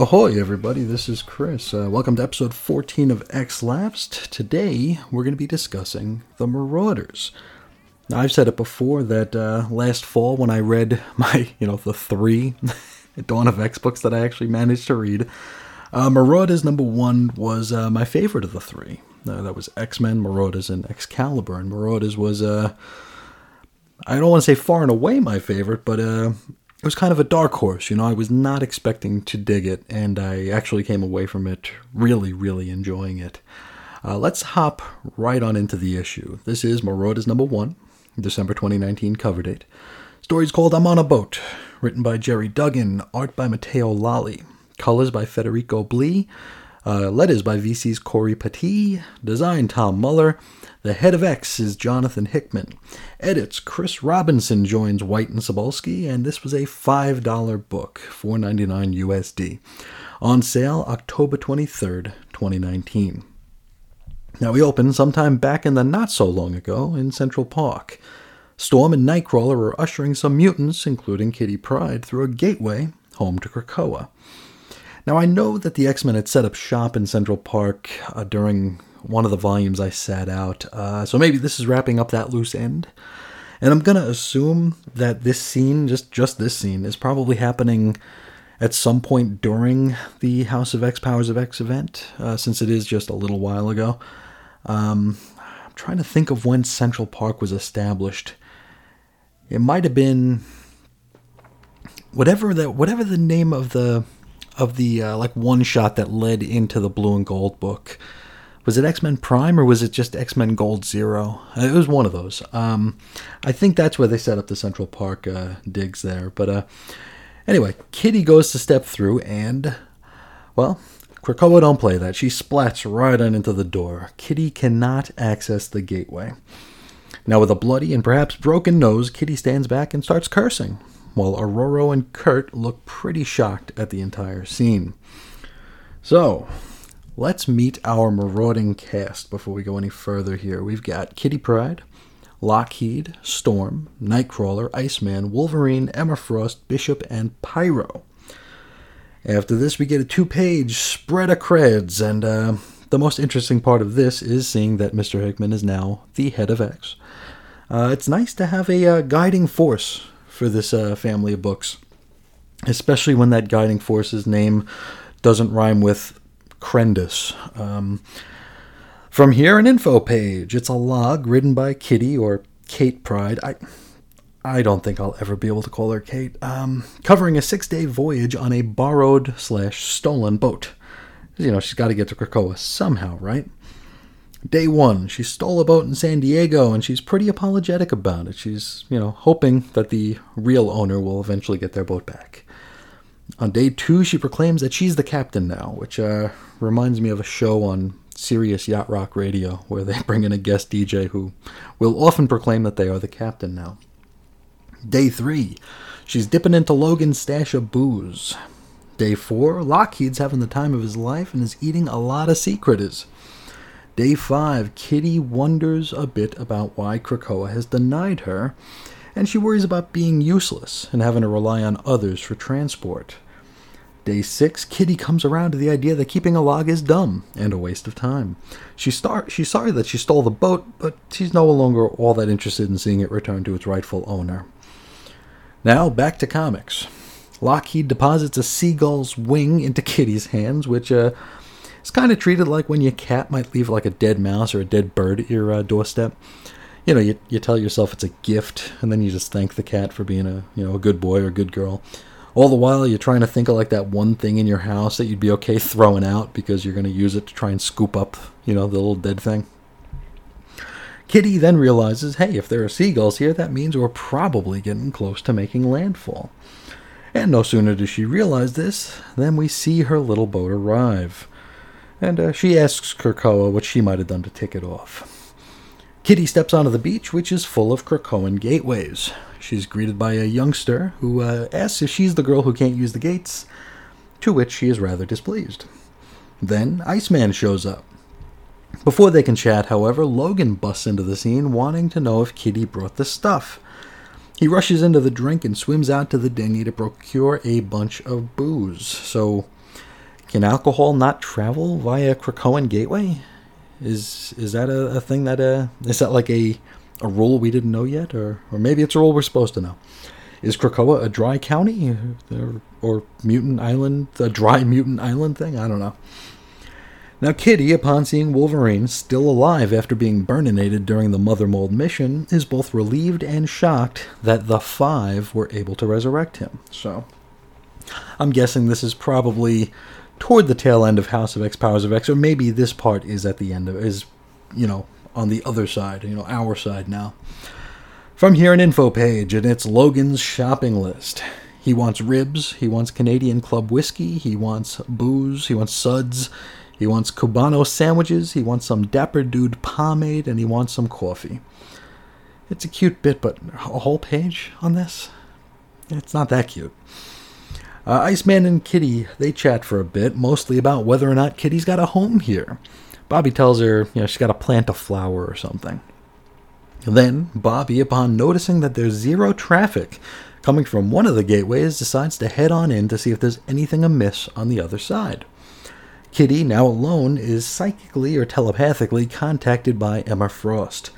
Ahoy everybody, this is Chris. Welcome to episode 14 of X-Lapsed. Today, we're going to be discussing the Marauders. Now, I've said it before that last fall when I read my, the three Dawn of X books that I actually managed to read, Marauders number one was my favorite of the three. That was X-Men, Marauders, and Excalibur. And Marauders was, I don't want to say far and away my favorite, but... It was kind of a dark horse, I was not expecting to dig it, and I actually came away from it really, really enjoying it. Let's hop right on into the issue. This is Marauders number 1, December 2019 cover date. Story's called I'm on a Boat, written by Jerry Duggan, art by Matteo Lali, colors by Federico Blee, letters by VC's Corey Petit, design Tom Muller. The head of X is Jonathan Hickman. Edits Chris Robinson joins White and Sobolski, and this was a $5 book, $4.99 USD. On sale October 23rd, 2019. Now we open sometime back in the not-so-long ago in Central Park. Storm and Nightcrawler are ushering some mutants, including Kitty Pryde, through a gateway home to Krakoa. Now I know that the X-Men had set up shop in Central Park during... one of the volumes I sat out. So maybe this is wrapping up that loose end. And I'm going to assume that this scene, just this scene, is probably happening at some point during the House of X, Powers of X event, since it is just a little while ago. I'm trying to think of when Central Park was established. It might have been whatever the name of the like one shot that led into the Blue and Gold book. Was it X-Men Prime or was it just X-Men Gold Zero? It was one of those. I think that's where they set up the Central Park digs there. But anyway, Kitty goes to step through and, well, Krakoa don't play that. She splats right on into the door. Kitty cannot access the gateway. Now with a bloody and perhaps broken nose, Kitty stands back and starts cursing, while Aurora and Kurt look pretty shocked at the entire scene. So... let's meet our marauding cast before we go any further here. We've got Kitty Pryde, Lockheed, Storm, Nightcrawler, Iceman, Wolverine, Emma Frost, Bishop, and Pyro. After this, we get a 2-page spread of creds, and the most interesting part of this is seeing that Mr. Hickman is now the head of X. It's nice to have a guiding force for this family of books, especially when that guiding force's name doesn't rhyme with Crendus. From here, an info page. It's a log written by Kitty or Kate Pryde. I don't think I'll ever be able to call her Kate. Covering a 6-day voyage on a borrowed/stolen boat. She's got to get to Krakoa somehow, right? Day 1, she stole a boat in San Diego, and she's pretty apologetic about it. She's, hoping that the real owner will eventually get their boat back. On day 2, she proclaims that she's the captain now, which reminds me of a show on Sirius Yacht Rock Radio where they bring in a guest DJ who will often proclaim that they are the captain now. Day 3, she's dipping into Logan's stash of booze. Day 4, Lockheed's having the time of his life and is eating a lot of secreters. Day 5, Kitty wonders a bit about why Krakoa has denied her, and she worries about being useless and having to rely on others for transport. Day 6, Kitty comes around to the idea that keeping a log is dumb and a waste of time. She's sorry that she stole the boat, but she's no longer all that interested in seeing it return to its rightful owner. Now, back to comics. Lockheed deposits a seagull's wing into Kitty's hands, which It's kind of treated like when your cat might leave like a dead mouse or a dead bird at your doorstep. You know, you tell yourself it's a gift, and then you just thank the cat for being a good boy or a good girl. All the while, you're trying to think of like that one thing in your house that you'd be okay throwing out because you're going to use it to try and scoop up, you know, the little dead thing. Kitty then realizes, hey, if there are seagulls here, that means we're probably getting close to making landfall. And no sooner does she realize this than we see her little boat arrive. And she asks Krakoa what she might have done to tick it off. Kitty steps onto the beach, which is full of Krakoan gateways. She's greeted by a youngster who asks if she's the girl who can't use the gates, to which she is rather displeased. Then Iceman shows up. Before they can chat, however, Logan busts into the scene, wanting to know if Kitty brought the stuff. He rushes into the drink and swims out to the dinghy to procure a bunch of booze. So, can alcohol not travel via Krakoan gateway? Is that a thing that is that like a rule we didn't know yet, or maybe it's a rule we're supposed to know? Is Krakoa a dry county or mutant island? A dry mutant island thing? I don't know. Now, Kitty, upon seeing Wolverine still alive after being burninated during the Mother Mold mission, is both relieved and shocked that the Five were able to resurrect him. So, I'm guessing this is probably toward the tail end of House of X, Powers of X, or maybe this part is at the end of, is, you know, on the other side, you know, our side now. From here, an info page, and it's Logan's shopping list. He wants ribs, he wants Canadian club whiskey, he wants booze, he wants suds, he wants Cubano sandwiches, he wants some Dapper Dude pomade, and he wants some coffee. It's a cute bit, but a whole page on this? It's not that cute. Iceman and Kitty, they chat for a bit, mostly about whether or not Kitty's got a home here. Bobby tells her, you know, she's got to plant a flower or something. Then, Bobby, upon noticing that there's zero traffic coming from one of the gateways, decides to head on in to see if there's anything amiss on the other side. Kitty, now alone, is psychically or telepathically contacted by Emma Frost.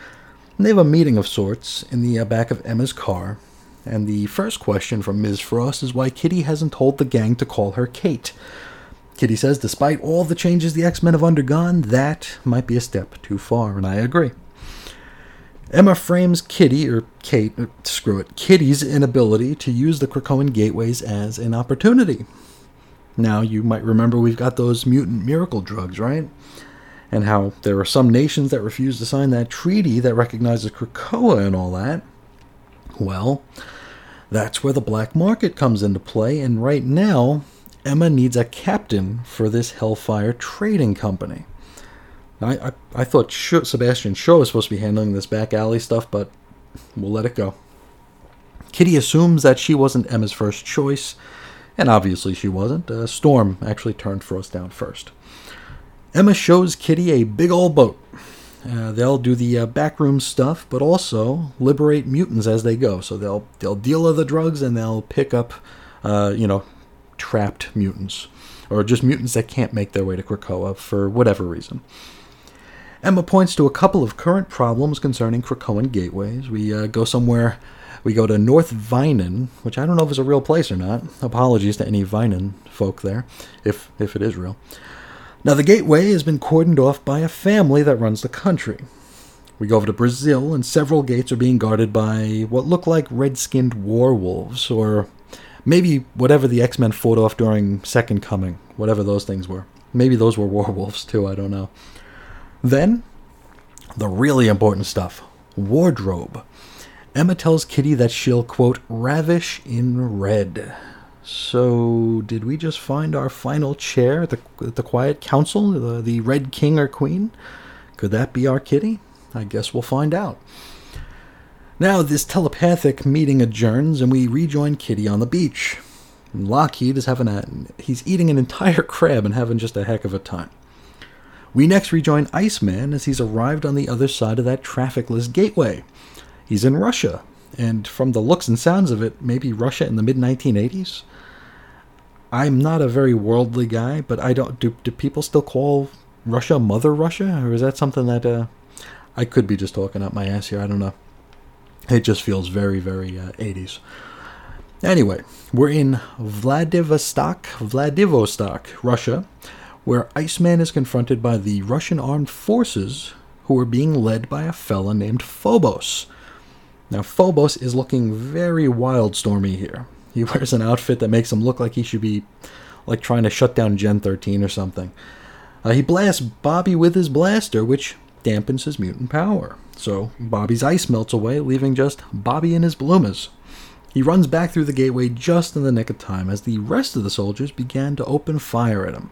They have a meeting of sorts in the back of Emma's car, and the first question from Ms. Frost is why Kitty hasn't told the gang to call her Kate. Kitty says, despite all the changes the X-Men have undergone, that might be a step too far, and I agree. Emma frames Kitty's inability to use the Krakoan gateways as an opportunity. Now, you might remember we've got those mutant miracle drugs, right? And how there are some nations that refuse to sign that treaty that recognizes Krakoa and all that. Well, that's where the black market comes into play, and right now, Emma needs a captain for this Hellfire Trading Company. Now, I thought Sebastian Shaw was supposed to be handling this back alley stuff, but we'll let it go. Kitty assumes that she wasn't Emma's first choice, and obviously she wasn't. Storm actually turned Frost down first. Emma shows Kitty a big old boat. They'll do the backroom stuff, but also liberate mutants as they go. So they'll deal with the drugs and they'll pick up, trapped mutants. Or just mutants that can't make their way to Krakoa for whatever reason. Emma points to a couple of current problems concerning Krakoan gateways. We go to North Vinan, which I don't know if it's a real place or not. Apologies to any Vinan folk there, if it is real. Now, the gateway has been cordoned off by a family that runs the country. We go over to Brazil, and several gates are being guarded by what look like red-skinned war wolves, or maybe whatever the X-Men fought off during Second Coming, whatever those things were. Maybe those were war wolves, too, I don't know. Then, the really important stuff, wardrobe. Emma tells Kitty that she'll, quote, ravish in red. So, did we just find our final chair at the Quiet Council, the Red King or Queen? Could that be our Kitty? I guess we'll find out. Now, this telepathic meeting adjourns, and we rejoin Kitty on the beach. And Lockheed is he's eating an entire crab and having just a heck of a time. We next rejoin Iceman as he's arrived on the other side of that trafficless gateway. He's in Russia, and from the looks and sounds of it, maybe Russia in the mid-1980s? I'm not a very worldly guy, but I don't... Do people still call Russia Mother Russia? Or is that something that... I could be just talking out my ass here, I don't know. It just feels very, very 80s. Anyway, we're in Vladivostok, Russia, where Iceman is confronted by the Russian armed forces who are being led by a fella named Phobos. Now, Phobos is looking very Wildstormy here. He wears an outfit that makes him look like he should be like trying to shut down Gen 13 or something. He blasts Bobby with his blaster, which dampens his mutant power. So Bobby's ice melts away, leaving just Bobby and his bloomers. He runs back through the gateway just in the nick of time as the rest of the soldiers began to open fire at him.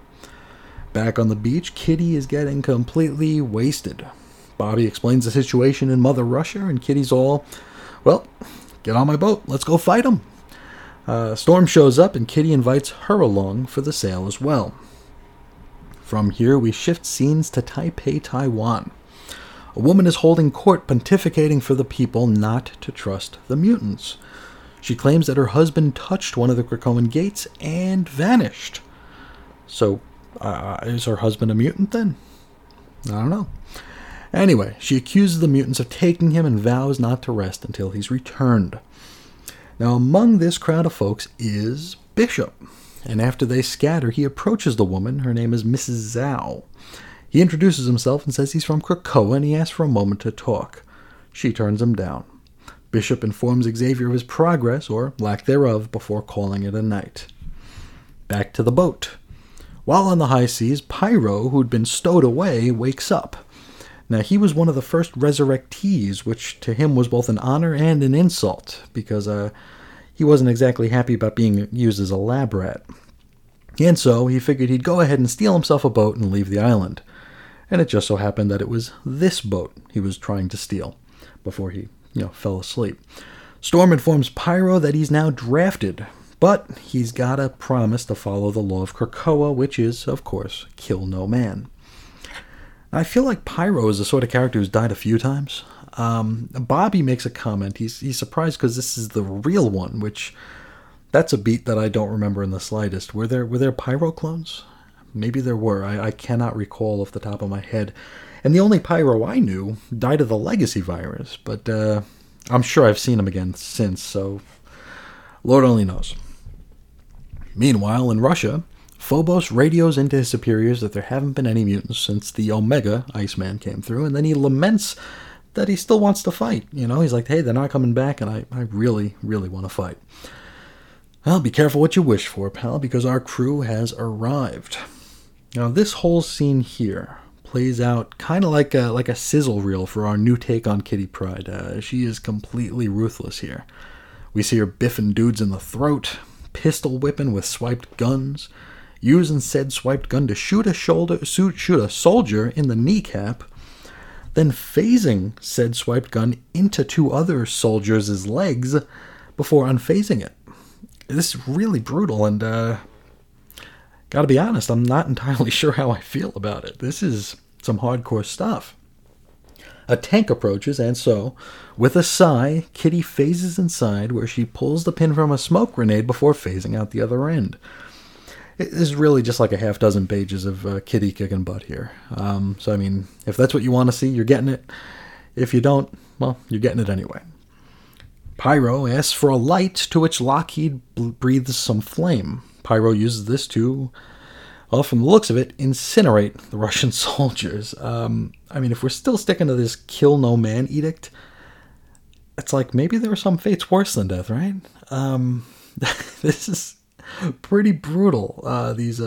Back on the beach, Kitty is getting completely wasted. Bobby explains the situation in Mother Russia, and Kitty's all, well, get on my boat, let's go fight him. Storm shows up, and Kitty invites her along for the sail as well. From here, we shift scenes to Taipei, Taiwan. A woman is holding court pontificating for the people not to trust the mutants. She claims that her husband touched one of the Krakoan gates and vanished. So, is her husband a mutant then? I don't know. Anyway, she accuses the mutants of taking him and vows not to rest until he's returned. Now, among this crowd of folks is Bishop, and after they scatter, he approaches the woman. Her name is Mrs. Zhao. He introduces himself and says he's from Krakoa, and he asks for a moment to talk. She turns him down. Bishop informs Xavier of his progress, or lack thereof, before calling it a night. Back to the boat. While on the high seas, Pyro, who'd been stowed away, wakes up. Now, he was one of the first resurrectees, which to him was both an honor and an insult, because he wasn't exactly happy about being used as a lab rat. And so, he figured he'd go ahead and steal himself a boat and leave the island. And it just so happened that it was this boat he was trying to steal before he fell asleep. Storm informs Pyro that he's now drafted, but he's gotta promise to follow the law of Krakoa, which is, of course, kill no man. I feel like Pyro is the sort of character who's died a few times. Bobby makes a comment. He's surprised because this is the real one, which that's a beat that I don't remember in the slightest. Were there Pyro clones? Maybe there were. I cannot recall off the top of my head. And the only Pyro I knew died of the Legacy virus, but I'm sure I've seen him again since, so Lord only knows. Meanwhile, in Russia, Phobos radios into his superiors that there haven't been any mutants since the Omega Iceman came through, and then he laments that he still wants to fight. He's like, hey, they're not coming back, and I really, really want to fight. Well, be careful what you wish for, pal, because our crew has arrived. Now, this whole scene here plays out kind of like a sizzle reel for our new take on Kitty Pryde. She is completely ruthless here. We see her biffing dudes in the throat, pistol whipping with swiped guns, using said swiped gun to shoot a soldier in the kneecap, then phasing said swiped gun into two other soldiers' legs before unphasing it. This is really brutal, and gotta be honest, I'm not entirely sure how I feel about it. This is some hardcore stuff. A tank approaches, and so, with a sigh, Kitty phases inside, where she pulls the pin from a smoke grenade before phasing out the other end. It is really just like a half dozen pages of Kitty kicking butt here. So, I mean, if that's what you want to see, you're getting it. If you don't, well, you're getting it anyway. Pyro asks for a light, to which Lockheed breathes some flame. Pyro uses this to, well, from the looks of it, incinerate the Russian soldiers. I mean, if we're still sticking to this kill no man edict, it's like maybe there are some fates worse than death, right? This is pretty brutal, these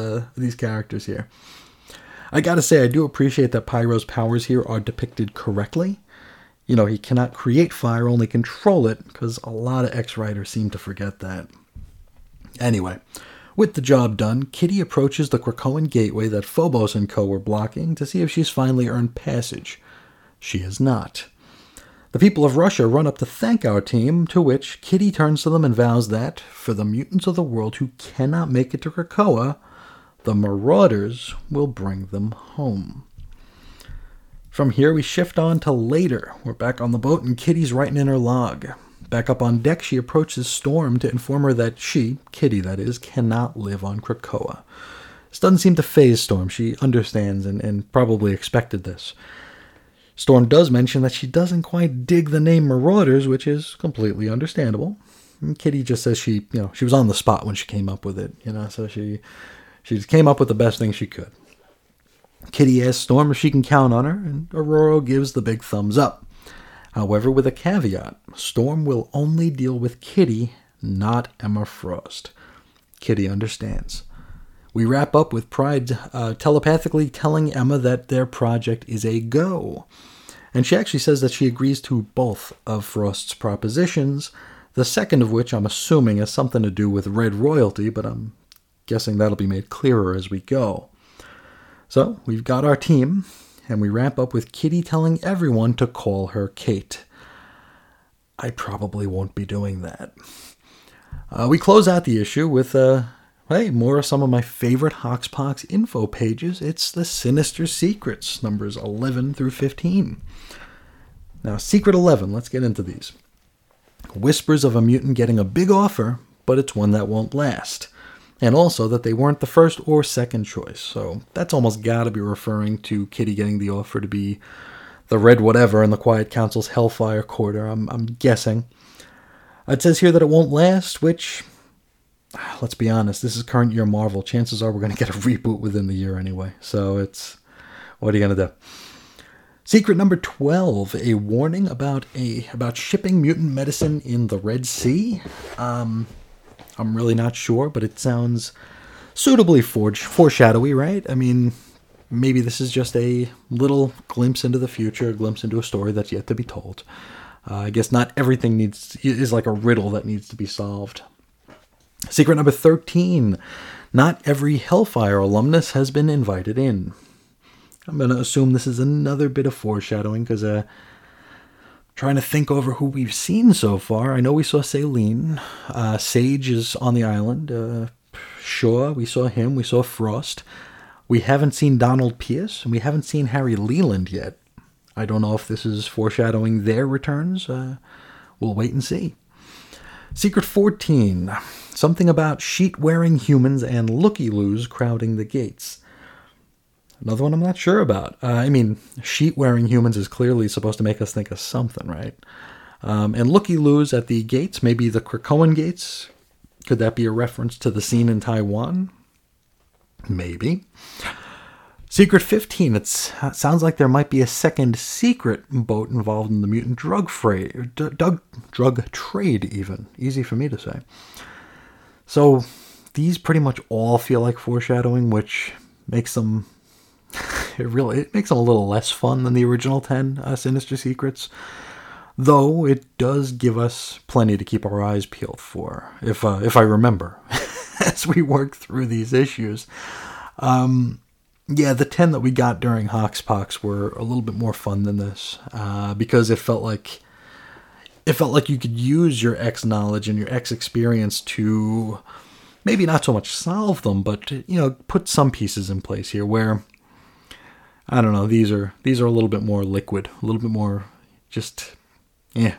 characters here. I gotta say, I do appreciate that Pyro's powers here are depicted correctly. He cannot create fire, only control it, because a lot of X-Writers seem to forget that. Anyway, with the job done, Kitty approaches the Krakoan gateway that Phobos and co. were blocking to see if she's finally earned passage. She has not. The people of Russia run up to thank our team, to which Kitty turns to them and vows that, for the mutants of the world who cannot make it to Krakoa, the Marauders will bring them home. From here, we shift on to later. We're back on the boat, and Kitty's writing in her log. Back up on deck, she approaches Storm to inform her that she, Kitty that is, cannot live on Krakoa. This doesn't seem to faze Storm. She understands and probably expected this. Storm does mention that she doesn't quite dig the name Marauders, which is completely understandable. And Kitty just says she was on the spot when she came up with it, so she just came up with the best thing she could. Kitty asks Storm if she can count on her, and Aurora gives the big thumbs up. However, with a caveat, Storm will only deal with Kitty, not Emma Frost. Kitty understands. We wrap up with Pryde telepathically telling Emma that their project is a go. And she actually says that she agrees to both of Frost's propositions, the second of which I'm assuming has something to do with Red Royalty, but I'm guessing that'll be made clearer as we go. So, we've got our team, and we wrap up with Kitty telling everyone to call her Kate. I probably won't be doing that. We close out the issue with, hey, more of some of my favorite Hoxpox info pages. It's the Sinister Secrets, numbers 11 through 15. Now, Secret 11, let's get into these. Whispers of a mutant getting a big offer, but it's one that won't last. And also that they weren't the first or second choice. So that's almost got to be referring to Kitty getting the offer to be the Red Whatever in the Quiet Council's Hellfire Corridor, I'm guessing. It says here that it won't last, which, let's be honest, this is current year Marvel. Chances are we're going to get a reboot within the year anyway. So it's, what are you going to do? Secret number 12, a warning about shipping mutant medicine in the Red Sea. I'm really not sure, but it sounds suitably foreshadowy, right? I mean, maybe this is just a little glimpse into the future, a glimpse into a story that's yet to be told. I guess not everything is like a riddle that needs to be solved. Secret number 13, not every Hellfire alumnus has been invited in. I'm going to assume this is another bit of foreshadowing because trying to think over who we've seen so far. I know we saw Saline. Sage is on the island. Shaw, we saw him. We saw Frost. We haven't seen Donald Pierce, and we haven't seen Harry Leland yet. I don't know if this is foreshadowing their returns. We'll wait and see. Secret 14, something about sheet-wearing humans and looky-loos crowding the gates. Another one I'm not sure about. I mean, sheet-wearing humans is clearly supposed to make us think of something, right? And looky-loos at the gates, maybe the Krakoan gates. Could that be a reference to the scene in Taiwan? Maybe. Secret 15, it sounds like there might be a second secret boat involved in the mutant drug trade, even. Easy for me to say. So, these pretty much all feel like foreshadowing, which makes them... It makes them a little less fun than the original 10 Sinister Secrets. Though, it does give us plenty to keep our eyes peeled for, if I remember, as we work through these issues. The 10 that we got during Hoxpox were a little bit more fun than this, because it felt like you could use your X knowledge and your X experience to maybe not so much solve them, but, put some pieces in place here where... I don't know, these are a little bit more liquid, a little bit more just, the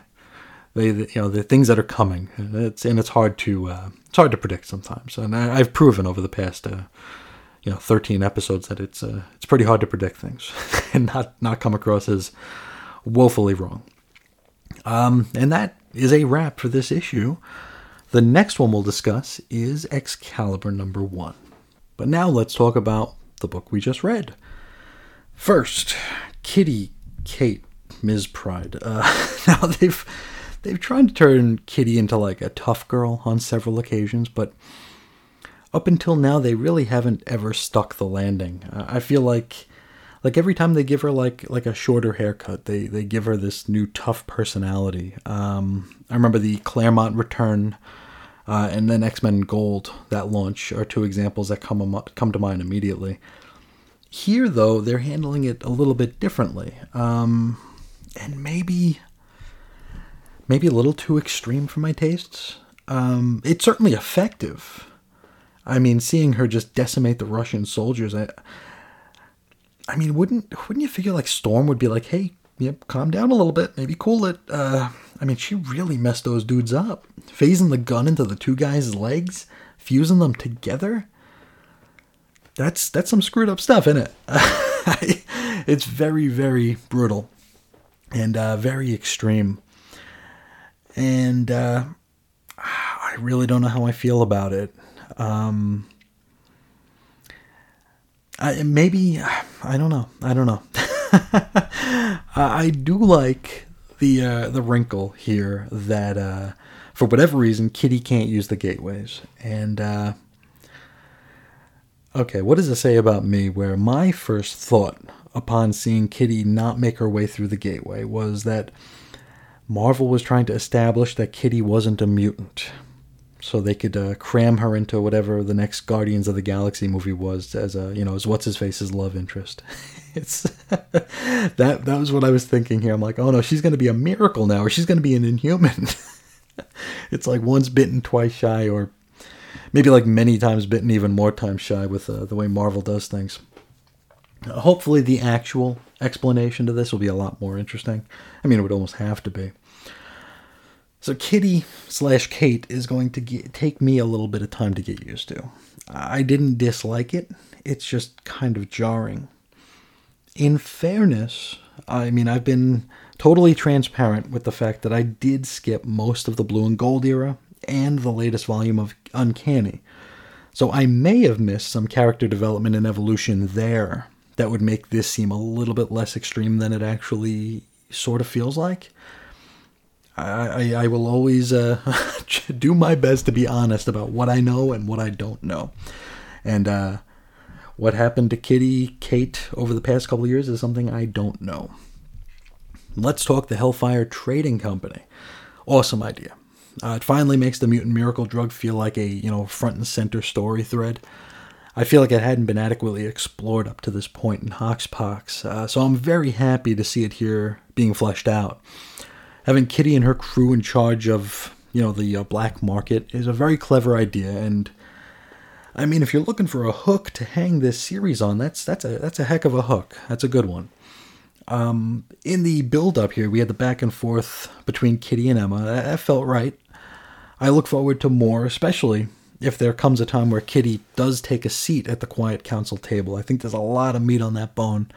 things that are coming, it's hard to predict sometimes, and I've proven over the past, 13 episodes that it's pretty hard to predict things, and not come across as woefully wrong, and that is a wrap for this issue. The next one we'll discuss is Excalibur number 1, but now let's talk about the book we just read. First, Kitty, Kate, Ms. Pryde. Now they've tried to turn Kitty into like a tough girl on several occasions, but up until now they really haven't ever stuck the landing. I feel like every time they give her like a shorter haircut, they give her this new tough personality. I remember the Claremont return and then X-Men Gold, that launch, are two examples that come to mind immediately. Here, though, they're handling it a little bit differently, and maybe a little too extreme for my tastes. It's certainly effective. I mean, seeing her just decimate the Russian soldiers, I mean, wouldn't you figure like Storm would be like, hey, yep, calm down a little bit, maybe cool it. I mean, she really messed those dudes up. Phasing the gun into the two guys' legs, fusing them together. That's some screwed up stuff, isn't it? It's very, very brutal and very extreme. And I really don't know how I feel about it. Maybe, I I don't know. I do like the wrinkle here that for whatever reason Kitty can't use the gateways. And okay, what does it say about me, where my first thought upon seeing Kitty not make her way through the gateway was that Marvel was trying to establish that Kitty wasn't a mutant, so they could cram her into whatever the next Guardians of the Galaxy movie was as a, you know, as What's-His-Face's love interest. It's that was what I was thinking here. I'm like, oh no, she's going to be a miracle now, or she's going to be an Inhuman. It's like once bitten, twice shy, or maybe like many times bitten, even more times shy with the way Marvel does things. Hopefully the actual explanation to this will be a lot more interesting. I mean, it would almost have to be. So Kitty/Kate is going to take me a little bit of time to get used to. I didn't dislike it. It's just kind of jarring. In fairness, I mean, I've been totally transparent with the fact that I did skip most of the Blue and Gold era and the latest volume of Uncanny. So I may have missed some character development and evolution there that would make this seem a little bit less extreme than it actually sort of feels like. I will always do my best to be honest about what I know and what I don't know. And what happened to Kitty, Kate over the past couple of years is something I don't know. Let's talk the Hellfire Trading Company. Awesome idea. It finally makes the mutant miracle drug feel like a, you know, front and center story thread. I feel like it hadn't been adequately explored up to this point in Hoxpox, so I'm very happy to see it here being fleshed out. Having Kitty and her crew in charge of, you know, the black market is a very clever idea, and I mean, if you're looking for a hook to hang this series on, that's a heck of a hook. That's a good one. In the build-up here, we had the back and forth between Kitty and Emma. That felt right. I look forward to more, especially if there comes a time where Kitty does take a seat at the Quiet Council table. I think there's a lot of meat on that bone.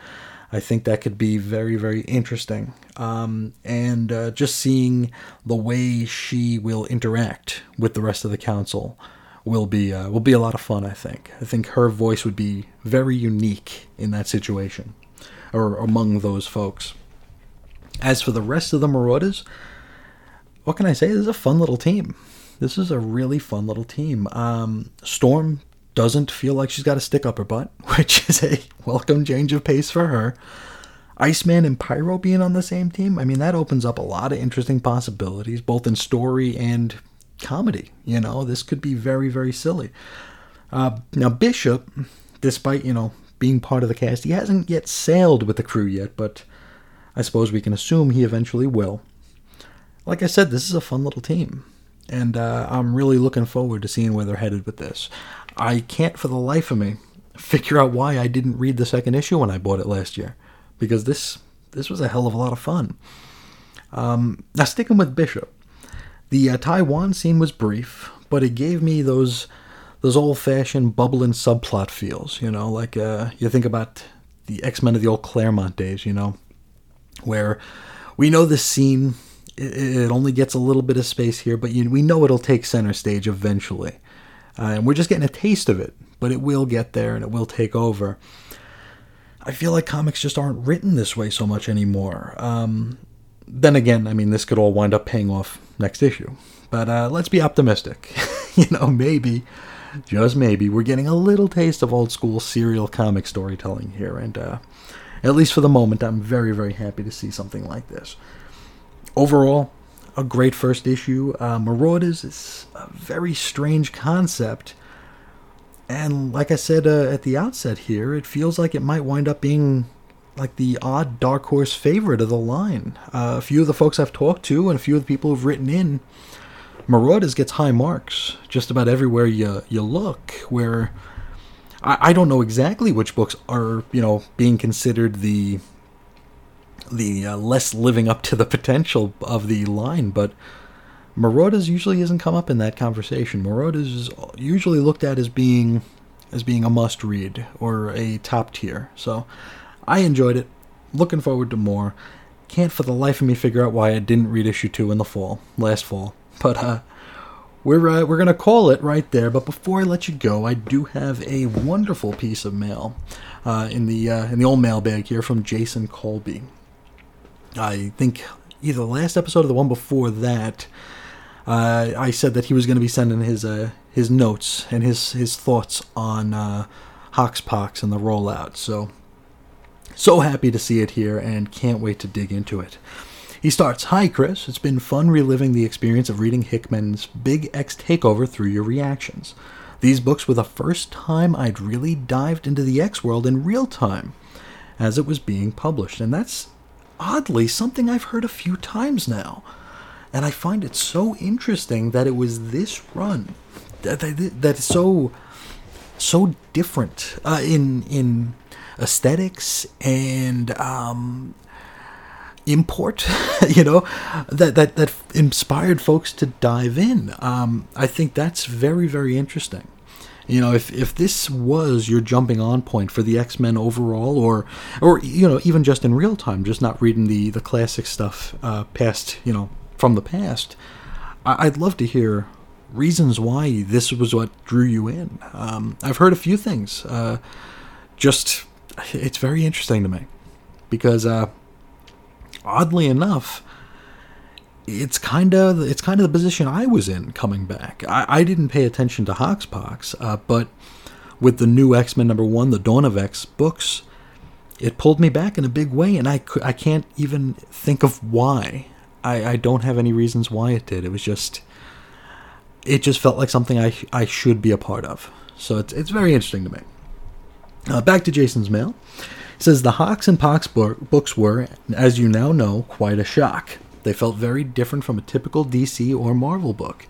I think that could be very, very interesting. And just seeing the way she will interact with the rest of the council will be a lot of fun, I think. I think her voice would be very unique in that situation, or among those folks. As for the rest of the Marauders, what can I say? This is a fun little team. This is a really fun little team. Storm doesn't feel like she's got a stick up her butt, which is a welcome change of pace for her. Iceman and Pyro being on the same team, I mean, that opens up a lot of interesting possibilities, both in story and comedy. You know, this could be very, very silly. Now, Bishop, despite, you know, being part of the cast, he hasn't yet sailed with the crew yet, but I suppose we can assume he eventually will. Like I said, this is a fun little team. And I'm really looking forward to seeing where they're headed with this. I can't for the life of me figure out why I didn't read the second issue when I bought it last year, because this was a hell of a lot of fun. Now, sticking with Bishop, the Taiwan scene was brief, but it gave me those old-fashioned bubbling subplot feels, you know, like you think about the X-Men of the old Claremont days, you know, where we know this scene, it only gets a little bit of space here, but we know it'll take center stage eventually. And we're just getting a taste of it, but it will get there and it will take over. I feel like comics just aren't written this way so much anymore. Then again, I mean, this could all wind up paying off next issue. But let's be optimistic. You know, maybe, just maybe, we're getting a little taste of old school serial comic storytelling here. And at least for the moment, I'm very, very happy to see something like this. Overall, a great first issue. Marauders is a very strange concept. And like I said at the outset here, it feels like it might wind up being like the odd dark horse favorite of the line. A few of the folks I've talked to and a few of the people who've written in, Marauders gets high marks just about everywhere you look, where I don't know exactly which books are, you know, being considered the less living up to the potential of the line, but Marauders usually isn't come up in that conversation. Marauders is usually looked at as being a must-read or a top tier. So I enjoyed it. Looking forward to more. Can't for the life of me figure out why I didn't read issue 2 in the fall, last fall. But We're going to call it right there. But before I let you go, I do have a wonderful piece of mail in the old mailbag here from Jason Colby. I think either the last episode or the one before that, I said that he was going to be sending his notes and his thoughts on Hoxpox and the rollout. So happy to see it here and can't wait to dig into it. He starts, "Hi Chris, it's been fun reliving the experience of reading Hickman's Big X Takeover through your reactions. These books were the first time I'd really dived into the X world in real time as it was being published." And that's oddly something I've heard a few times now. And I find it so interesting that it was this run that is so different in aesthetics and import, that inspired folks to dive in. I think that's very, very interesting. If this was your jumping on point for the X-Men overall, or even just in real time, just not reading the classic stuff from the past, I'd love to hear reasons why this was what drew you in. I've heard a few things. It's very interesting to me because oddly enough, it's kind of the position I was in coming back. I didn't pay attention to Hoxpox, but with the new X-Men #1, the Dawn of X books, it pulled me back in a big way, and I can't even think of why. I don't have any reasons why it did. It was just, it just felt like something I should be a part of. So it's very interesting to me. Back to Jason's mail. It says, "The Hox and Pox books were, as you now know, quite a shock. They felt very different from a typical DC or Marvel book.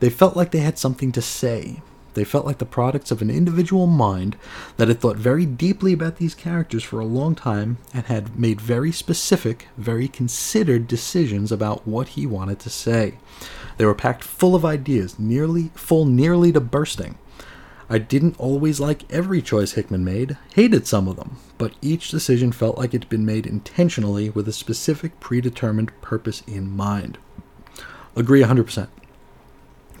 They felt like they had something to say. They felt like the products of an individual mind that had thought very deeply about these characters for a long time and had made very specific, very considered decisions about what he wanted to say. They were packed full of ideas, nearly to bursting. I didn't always like every choice Hickman made, hated some of them, but each decision felt like it'd been made intentionally with a specific predetermined purpose in mind." Agree 100%.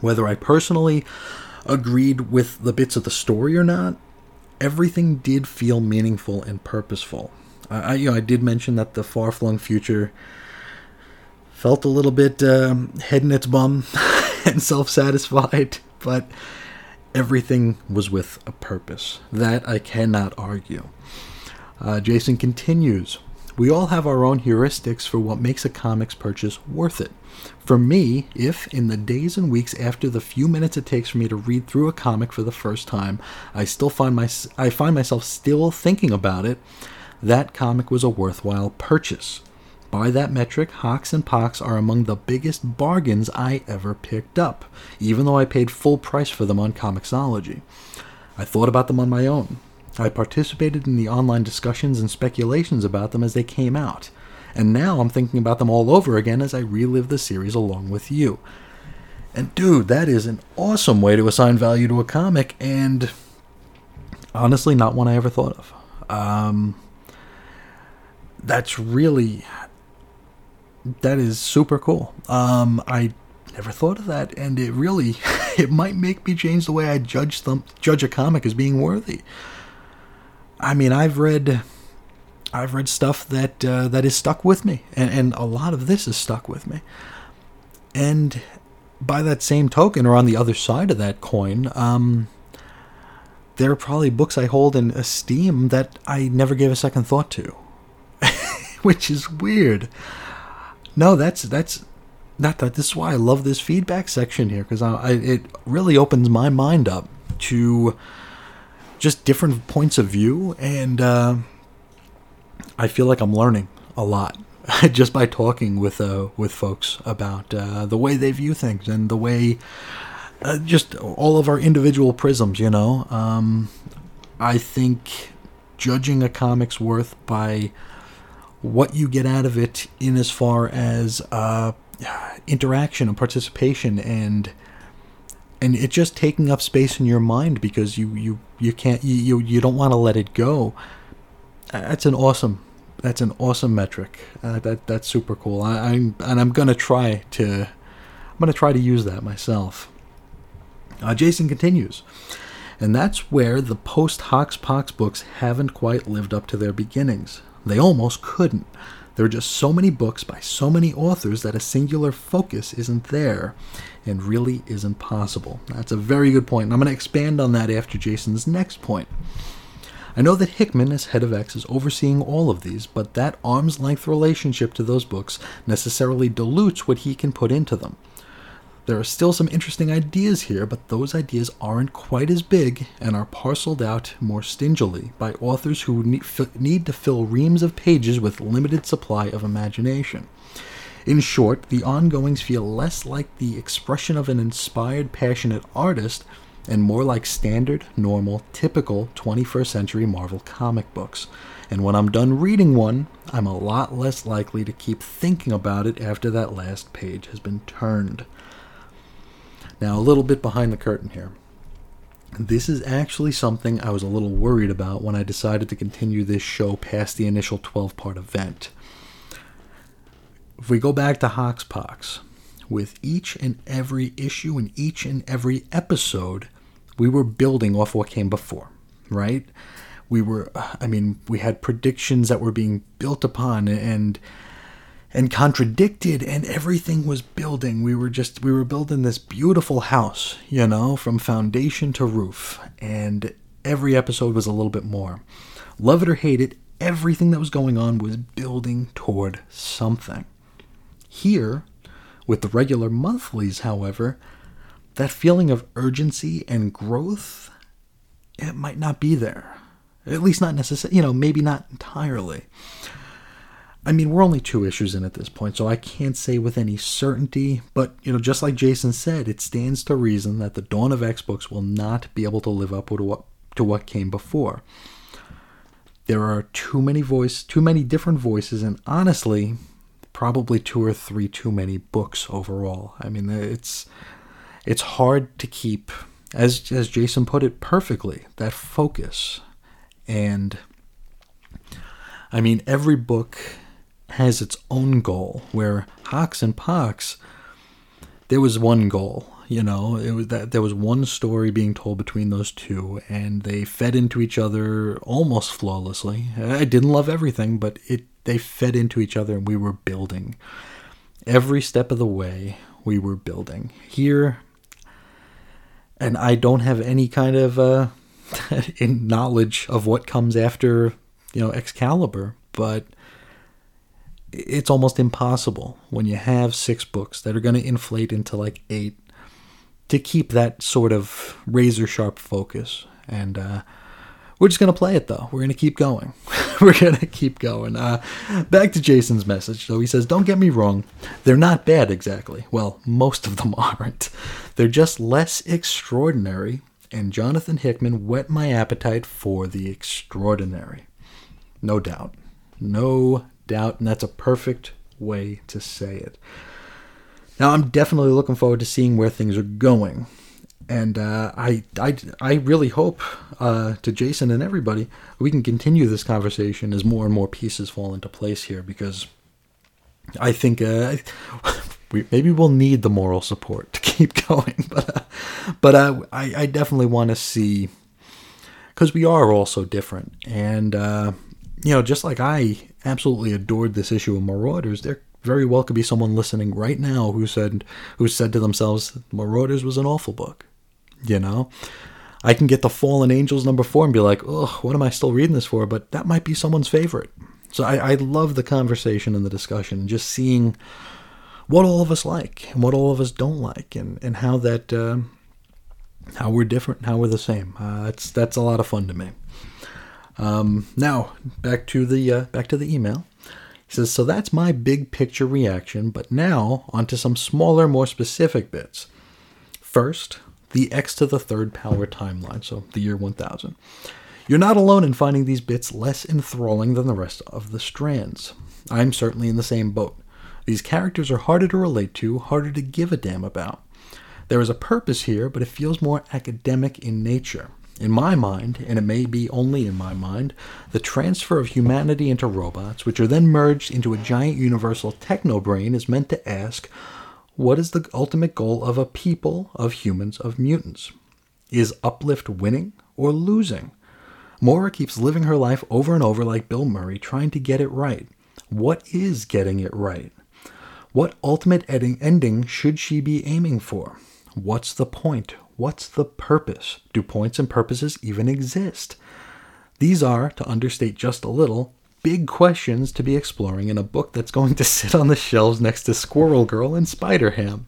Whether I personally agreed with the bits of the story or not, everything did feel meaningful and purposeful. I did mention that the far-flung future felt a little bit head in its bum and self-satisfied, but everything was with a purpose. That I cannot argue. Jason continues, "We all have our own heuristics for what makes a comics purchase worth it. For me, if in the days and weeks after the few minutes it takes for me to read through a comic for the first time, I find myself still thinking about it, that comic was a worthwhile purchase. By that metric, Hox and Pox are among the biggest bargains I ever picked up, even though I paid full price for them on Comixology. I thought about them on my own. I participated in the online discussions and speculations about them as they came out. And now I'm thinking about them all over again as I relive the series along with you." And dude, that is an awesome way to assign value to a comic, and honestly, not one I ever thought of. That is super cool. I never thought of that, and it might make me change the way I judge a comic as being worthy. I mean, I've read stuff that is stuck with me, and a lot of this is stuck with me. And by that same token, or on the other side of that coin, there are probably books I hold in esteem that I never gave a second thought to, which is weird. No, that's not that. This is why I love this feedback section here, because it really opens my mind up to just different points of view, and I feel like I'm learning a lot just by talking with folks about the way they view things and the way just all of our individual prisms. I think judging a comic's worth by what you get out of it in as far as interaction and participation, and it just taking up space in your mind because you don't want to let it go. That's an awesome metric. That's super cool. I'm gonna try to use that myself. Jason continues. And that's where the post-Hoxpox books haven't quite lived up to their beginnings. They almost couldn't. There are just so many books by so many authors that a singular focus isn't there and really isn't possible. That's a very good point, and I'm going to expand on that after Jason's next point. I know that Hickman, as head of X, is overseeing all of these, but that arm's-length relationship to those books necessarily dilutes what he can put into them. There are still some interesting ideas here, but those ideas aren't quite as big and are parceled out more stingily by authors who need to fill reams of pages with limited supply of imagination. In short, the ongoings feel less like the expression of an inspired, passionate artist and more like standard, normal, typical 21st century Marvel comic books. And when I'm done reading one, I'm a lot less likely to keep thinking about it after that last page has been turned. Now, a little bit behind the curtain here. This is actually something I was a little worried about when I decided to continue this show past the initial 12-part event. If we go back to Hoxpox, with each and every issue and each and every episode, we were building off what came before, right? We had predictions that were being built upon and contradicted, and everything was building. We were building this beautiful house, you know, from foundation to roof, and every episode was a little bit more. Love it or hate it, everything that was going on was building toward something. Here, with the regular monthlies, however, that feeling of urgency and growth, it might not be there. At least not necessarily, maybe not entirely. I mean, we're only 2 issues in at this point, so I can't say with any certainty, but, just like Jason said, it stands to reason that the Dawn of X books will not be able to live up to what came before. There are too many different voices, and honestly, probably 2 or 3 too many books overall. I mean, it's hard to keep, as Jason put it perfectly, that focus. And, I mean, every book has its own goal, where Hox and Pox, there was one goal, it was that there was one story being told between those two, and they fed into each other almost flawlessly. I didn't love everything, but they fed into each other, and we were building. Every step of the way, we were building. Here, and I don't have any kind of knowledge of what comes after, Excalibur, but it's almost impossible when you have 6 books that are going to inflate into like 8 to keep that sort of razor sharp focus. And we're just going to play it though. We're going to keep going. Back to Jason's message. So he says, don't get me wrong. They're not bad exactly. Well, most of them aren't. They're just less extraordinary. And Jonathan Hickman whet my appetite for the extraordinary. No doubt. No doubt. And that's a perfect way to say it. Now, I'm definitely looking forward to seeing where things are going. And I really hope, to Jason and everybody, we can continue this conversation as more and more pieces fall into place here. Because I think maybe we'll need the moral support to keep going. But I definitely want to see, because we are all so different. And just like I absolutely adored this issue of Marauders, there very well could be someone listening right now who said to themselves, Marauders was an awful book. I can get the Fallen Angels number 4 and be like, oh, what am I still reading this for? But that might be someone's favorite. So I love the conversation and the discussion, just seeing what all of us like and what all of us don't like, and how that how we're different and how we're the same. That's a lot of fun to me. Now back to the email. He says, so that's my big picture reaction, but now onto some smaller, more specific bits. First, the X to the third power timeline, so the year 1000. You're not alone in finding these bits less enthralling than the rest of the strands. I'm certainly in the same boat. These characters are harder to relate to, harder to give a damn about. There is a purpose here, but it feels more academic in nature. In my mind, and it may be only in my mind, the transfer of humanity into robots, which are then merged into a giant universal techno brain, is meant to ask, What is the ultimate goal of a people, of humans, of mutants? Is uplift winning or losing? Moira keeps living her life over and over like Bill Murray, trying to get it right. What is getting it right? What ultimate ending should she be aiming for? What's the point? What's the purpose? Do points and purposes even exist? These are, to understate just a little, big questions to be exploring in a book that's going to sit on the shelves next to Squirrel Girl and Spider-Ham.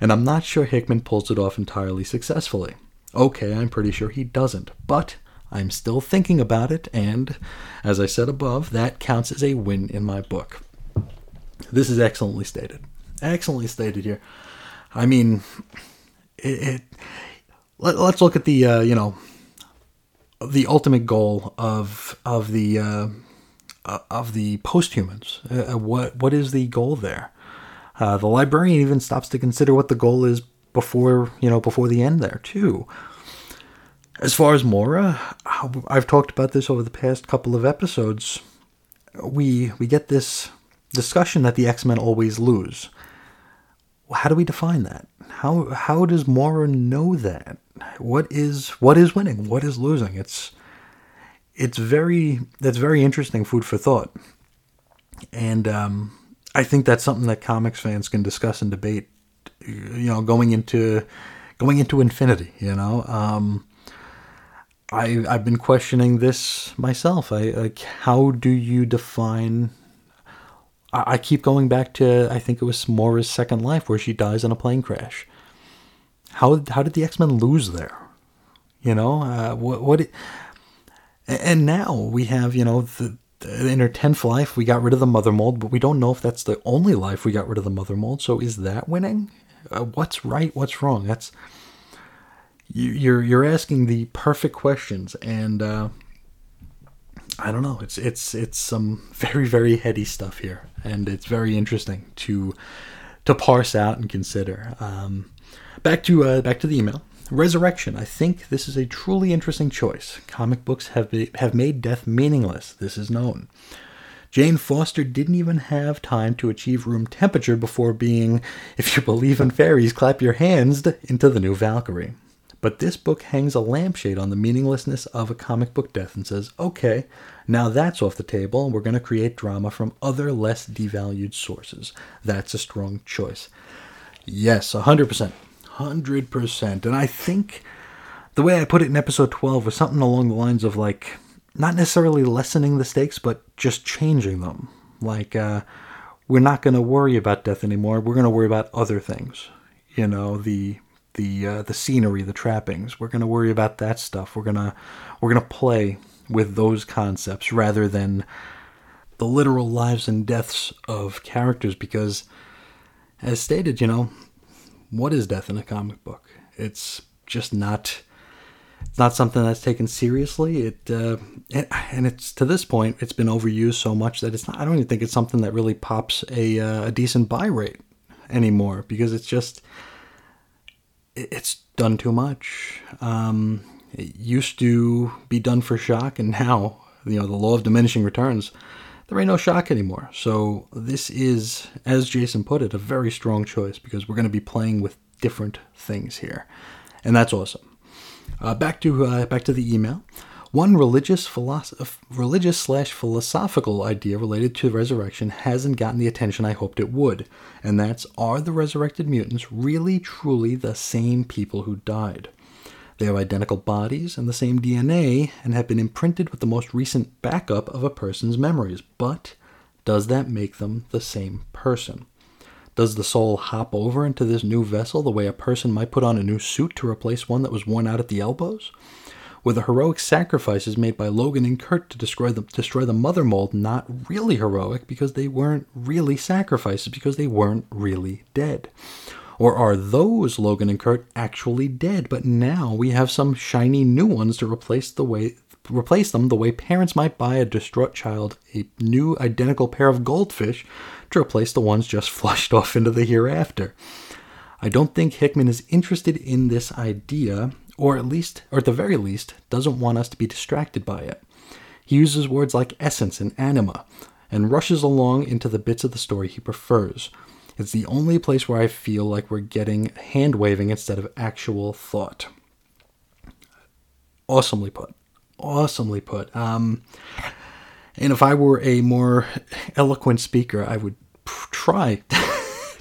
And I'm not sure Hickman pulls it off entirely successfully. Okay, I'm pretty sure he doesn't, but I'm still thinking about it, and, as I said above, that counts as a win in my book. This is excellently stated. Excellently stated here. I mean, let's look at the the ultimate goal of the posthumans. What is the goal there? The librarian even stops to consider what the goal is before the end there too. As far as Moira, I've talked about this over the past couple of episodes. We get this discussion that the X-Men always lose. How do we define that? How does Moira know that? What is winning? What is losing? That's very interesting food for thought. And I think that's something that comics fans can discuss and debate, going into infinity, I've been questioning this myself. How do you define? I keep going back to, I think it was Moira's Second Life, where she dies in a plane crash. How did the X-Men lose there? And now we have, in her 10th life, we got rid of the Mother Mold, but we don't know if that's the only life we got rid of the Mother Mold. So is that winning? What's right? What's wrong? That's you're asking the perfect questions, and I don't know. It's some very, very heady stuff here, and it's very interesting to parse out and consider. Back to the email. Resurrection. I think this is a truly interesting choice. Comic books have made death meaningless. This is known. Jane Foster didn't even have time to achieve room temperature before being, if you believe in fairies, clap your hands, into the new Valkyrie. But this book hangs a lampshade on the meaninglessness of a comic book death and says, okay, now that's off the table, and we're going to create drama from other less devalued sources. That's a strong choice. Yes, 100%. 100%. And I think the way I put it in episode 12 was something along the lines of, like, not necessarily lessening the stakes, but just changing them. Like, we're not going to worry about death anymore. We're going to worry about other things. The scenery, the trappings. We're going to worry about that stuff. We're going to play with those concepts rather than the literal lives and deaths of characters, because, as stated, what is death in a comic book? It's just not something that's taken seriously. And it's, to this point, it's been overused so much that it's not, I don't even think it's something that really pops a decent buy rate anymore, because it's just, it's done too much. It used to be done for shock, and now, the law of diminishing returns, there ain't no shock anymore. So this is, as Jason put it, a very strong choice, because we're going to be playing with different things here, and that's awesome. Back to the email. One religious/philosophical idea related to resurrection hasn't gotten the attention I hoped it would, and that's, are the resurrected mutants really truly the same people who died? They have identical bodies and the same DNA, and have been imprinted with the most recent backup of a person's memories, but does that make them the same person? Does the soul hop over into this new vessel the way a person might put on a new suit to replace one that was worn out at the elbows? Were the heroic sacrifices made by Logan and Kirk to destroy the Mother Mold not really heroic, because they weren't really sacrifices, because they weren't really dead? Or are those Logan and Kirk actually dead, but now we have some shiny new ones to replace them the way parents might buy a distraught child a new identical pair of goldfish to replace the ones just flushed off into the hereafter? I don't think Hickman is interested in this idea, or at the very least, doesn't want us to be distracted by it. He uses words like essence and anima, and rushes along into the bits of the story he prefers. It's the only place where I feel like we're getting hand-waving instead of actual thought. Awesomely put. Awesomely put. And if I were a more eloquent speaker, I would try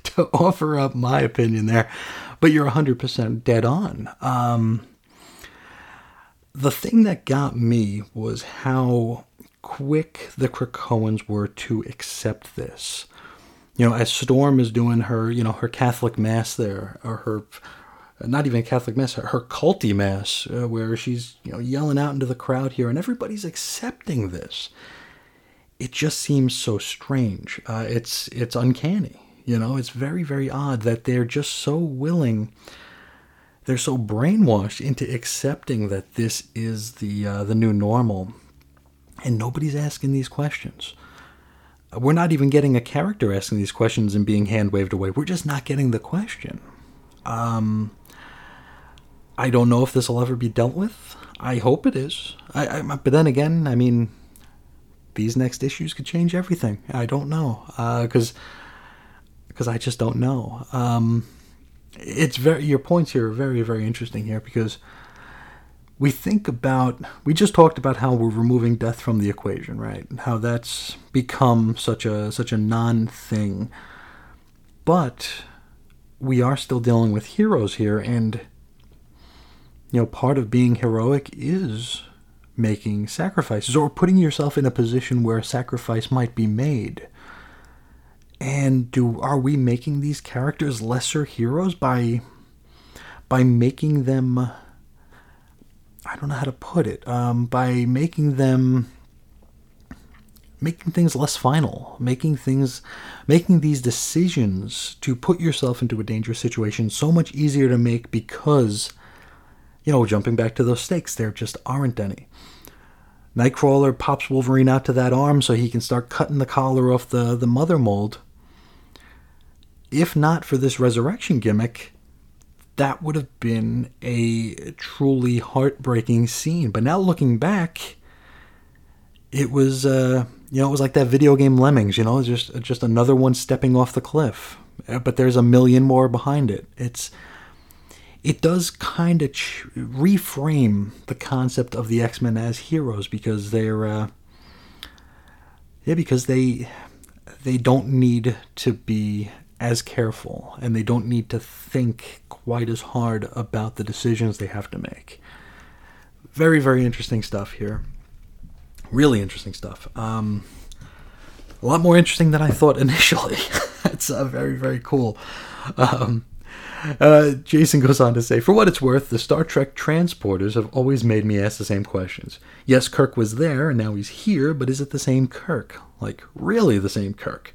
to offer up my opinion there. But you're 100% dead on. The thing that got me was how quick the Krakoans were to accept this. You know, as Storm is doing her, you know, her Catholic Mass there, or her, not even Catholic Mass, her culty Mass, where she's, you know, yelling out into the crowd here, and everybody's accepting this. It just seems so strange. It's uncanny, you know. It's very, very odd that they're just so willing, they're so brainwashed into accepting that this is the new normal, and nobody's asking these questions. We're not even getting a character asking these questions and being hand-waved away. We're just not getting the question. I don't know if this will ever be dealt with. I hope it is. But then again, I mean, these next issues could change everything. I don't know. Because I just don't know. Your points here are very, very interesting here, because we just talked about how we're removing death from the equation, right? How that's become such a non-thing. But we are still dealing with heroes here, and, you know, part of being heroic is making sacrifices, or putting yourself in a position where a sacrifice might be made. And are we making these characters lesser heroes by making them, I don't know how to put it, by making things less final, making these decisions to put yourself into a dangerous situation so much easier to make because, you know, jumping back to those stakes, there just aren't any. Nightcrawler pops Wolverine out to that arm so he can start cutting the collar off the Mother Mold. If not for this resurrection gimmick, that would have been a truly heartbreaking scene. But now looking back, it was, you know, it was like that video game Lemmings, you know, just another one stepping off the cliff. But there's a million more behind it. It does kind of reframe the concept of the X-Men as heroes, because they don't need to be as careful, and they don't need to think quite as hard about the decisions they have to make. Very, very interesting stuff here. Really interesting stuff. A lot more interesting than I thought initially. It's very, very cool. Jason goes on to say, for what it's worth, the Star Trek transporters have always made me ask the same questions. Yes, Kirk was there, and now he's here, but is it the same Kirk? Like, really the same Kirk?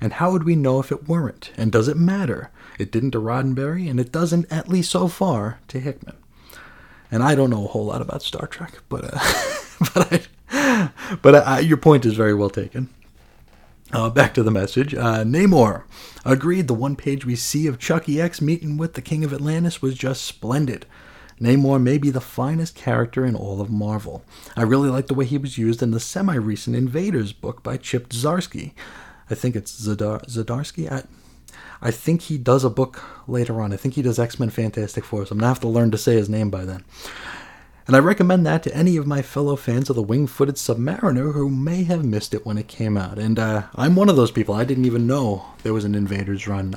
And how would we know if it weren't? And does it matter? It didn't to Roddenberry, and it doesn't, at least so far, to Hickman. And I don't know a whole lot about Star Trek, but your point is very well taken. Back to the message. Namor agreed the one page we see of Chucky X meeting with the King of Atlantis was just splendid. Namor may be the finest character in all of Marvel. I really like the way he was used in the semi-recent Invaders book by Chip Zdarsky. I think it's Zdarsky. I think he does a book later on. I think he does X-Men Fantastic Four, so I'm going to have to learn to say his name by then. And I recommend that to any of my fellow fans of the Wing-Footed Submariner who may have missed it when it came out. And I'm one of those people. I didn't even know there was an Invaders run.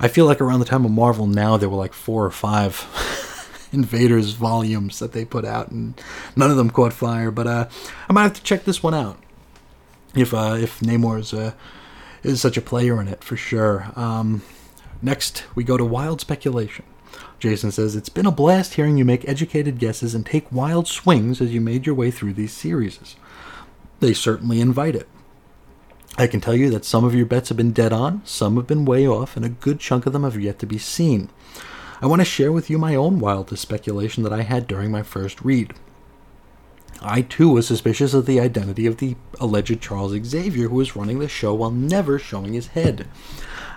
I feel like around the time of Marvel now, there were like 4 or 5 Invaders volumes that they put out, and none of them caught fire. But I might have to check this one out. If Namor is such a player in it, for sure. Next, we go to wild speculation. Jason says, it's been a blast hearing you make educated guesses and take wild swings as you made your way through these series. They certainly invite it. I can tell you that some of your bets have been dead on, some have been way off, and a good chunk of them have yet to be seen. I want to share with you my own wildest speculation that I had during my first read. I, too, was suspicious of the identity of the alleged Charles Xavier who was running the show while never showing his head.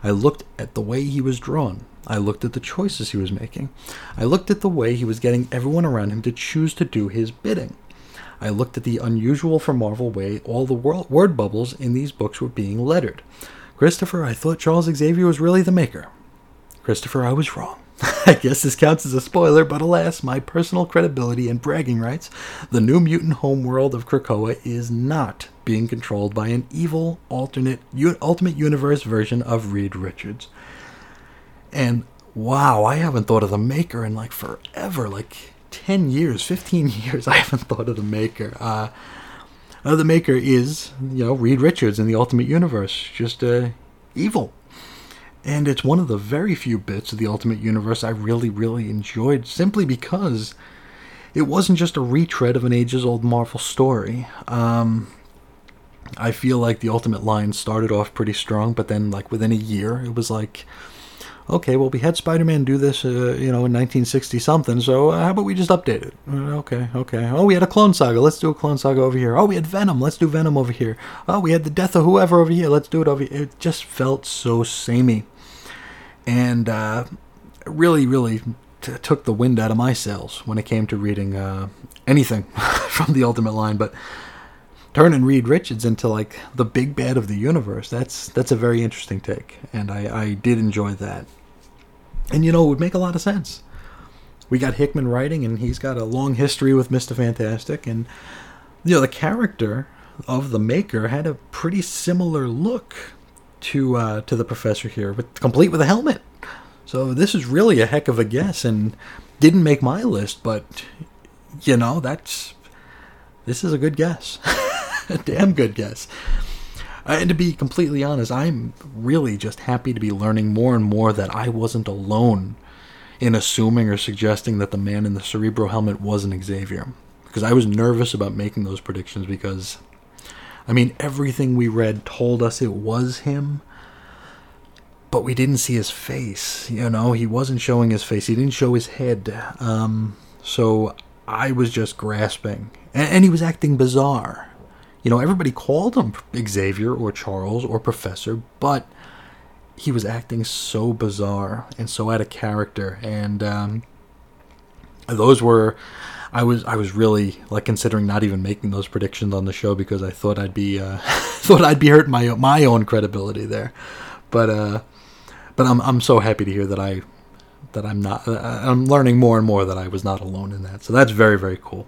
I looked at the way he was drawn. I looked at the choices he was making. I looked at the way he was getting everyone around him to choose to do his bidding. I looked at the unusual for Marvel way all the word bubbles in these books were being lettered. Christopher, I thought Charles Xavier was really the maker. Christopher, I was wrong. I guess this counts as a spoiler, but alas, my personal credibility and bragging rights, the new mutant homeworld of Krakoa is not being controlled by an evil alternate Ultimate Universe version of Reed Richards. And wow, I haven't thought of the Maker in like forever, like 10 years, 15 years, I haven't thought of the Maker. The Maker is, Reed Richards in the Ultimate Universe, just evil. And it's one of the very few bits of the Ultimate Universe I really, really enjoyed, simply because it wasn't just a retread of an ages-old Marvel story. I feel like the Ultimate line started off pretty strong, but then, within a year, it was like, okay, well, we had Spider-Man do this, in 1960-something, so how about we just update it? Okay. Oh, we had a Clone Saga. Let's do a Clone Saga over here. Oh, we had Venom. Let's do Venom over here. Oh, we had the death of whoever over here. Let's do it over here. It just felt so samey. And really, really took the wind out of my sails when it came to reading anything from the Ultimate line. But turning Reed Richards into the big bad of the universe, that's a very interesting take. And I did enjoy that. And, it would make a lot of sense. We got Hickman writing, and he's got a long history with Mr. Fantastic. And, the character of the Maker had a pretty similar look to the Professor here, complete with a helmet. So this is really a heck of a guess, and didn't make my list, but this is a good guess, a damn good guess. And to be completely honest, I'm really just happy to be learning more and more that I wasn't alone in assuming or suggesting that the man in the Cerebro helmet wasn't Xavier, because I was nervous about making those predictions because. Everything we read told us it was him, but we didn't see his face. He wasn't showing his face. He didn't show his head. So I was just grasping. And he was acting bizarre. Everybody called him Xavier or Charles or Professor, but he was acting so bizarre and so out of character. And those were... I was really considering not even making those predictions on the show because I thought I'd be hurting my own credibility there, but I'm so happy to hear that I'm learning more and more that I was not alone in that. So that's very, very cool.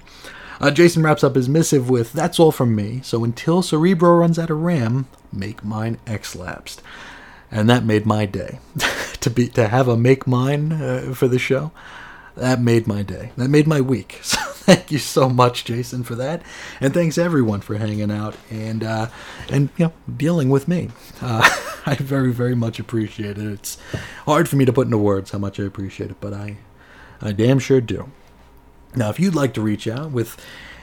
Jason wraps up his missive with "That's all from me. So until Cerebro runs out of RAM, make mine X-Lapsed," and that made my day. to have a make mine for the show. That made my day. That made my week. So thank you so much, Jason, for that. And thanks, everyone, for hanging out and dealing with me. I very, very much appreciate it. It's hard for me to put into words how much I appreciate it, but I damn sure do. Now, if you'd like to reach out with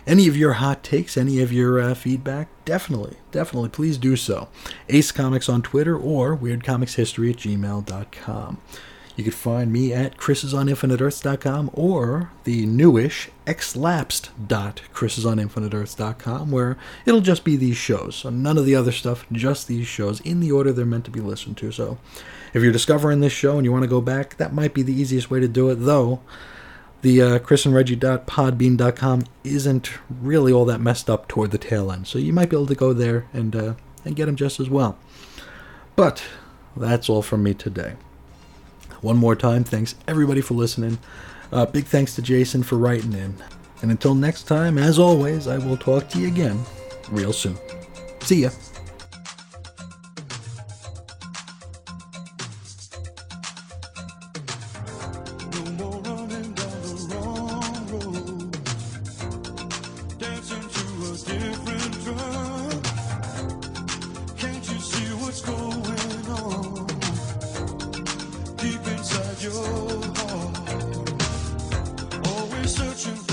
any of your hot takes, any of your feedback, definitely, please do so. Ace Comics on Twitter or weirdcomicshistory@gmail.com. You can find me at chrisisoninfiniteearths.com or the newish xlapsed.chrisisoninfiniteearths.com, where it'll just be these shows. So none of the other stuff, just these shows in the order they're meant to be listened to. So if you're discovering this show and you want to go back, that might be the easiest way to do it, though the chrisandreggie.podbean.com isn't really all that messed up toward the tail end. So you might be able to go there and get them just as well. But that's all from me today. One more time, thanks everybody for listening. Big thanks to Jason for writing in. And until next time, as always, I will talk to you again real soon. See ya. Searching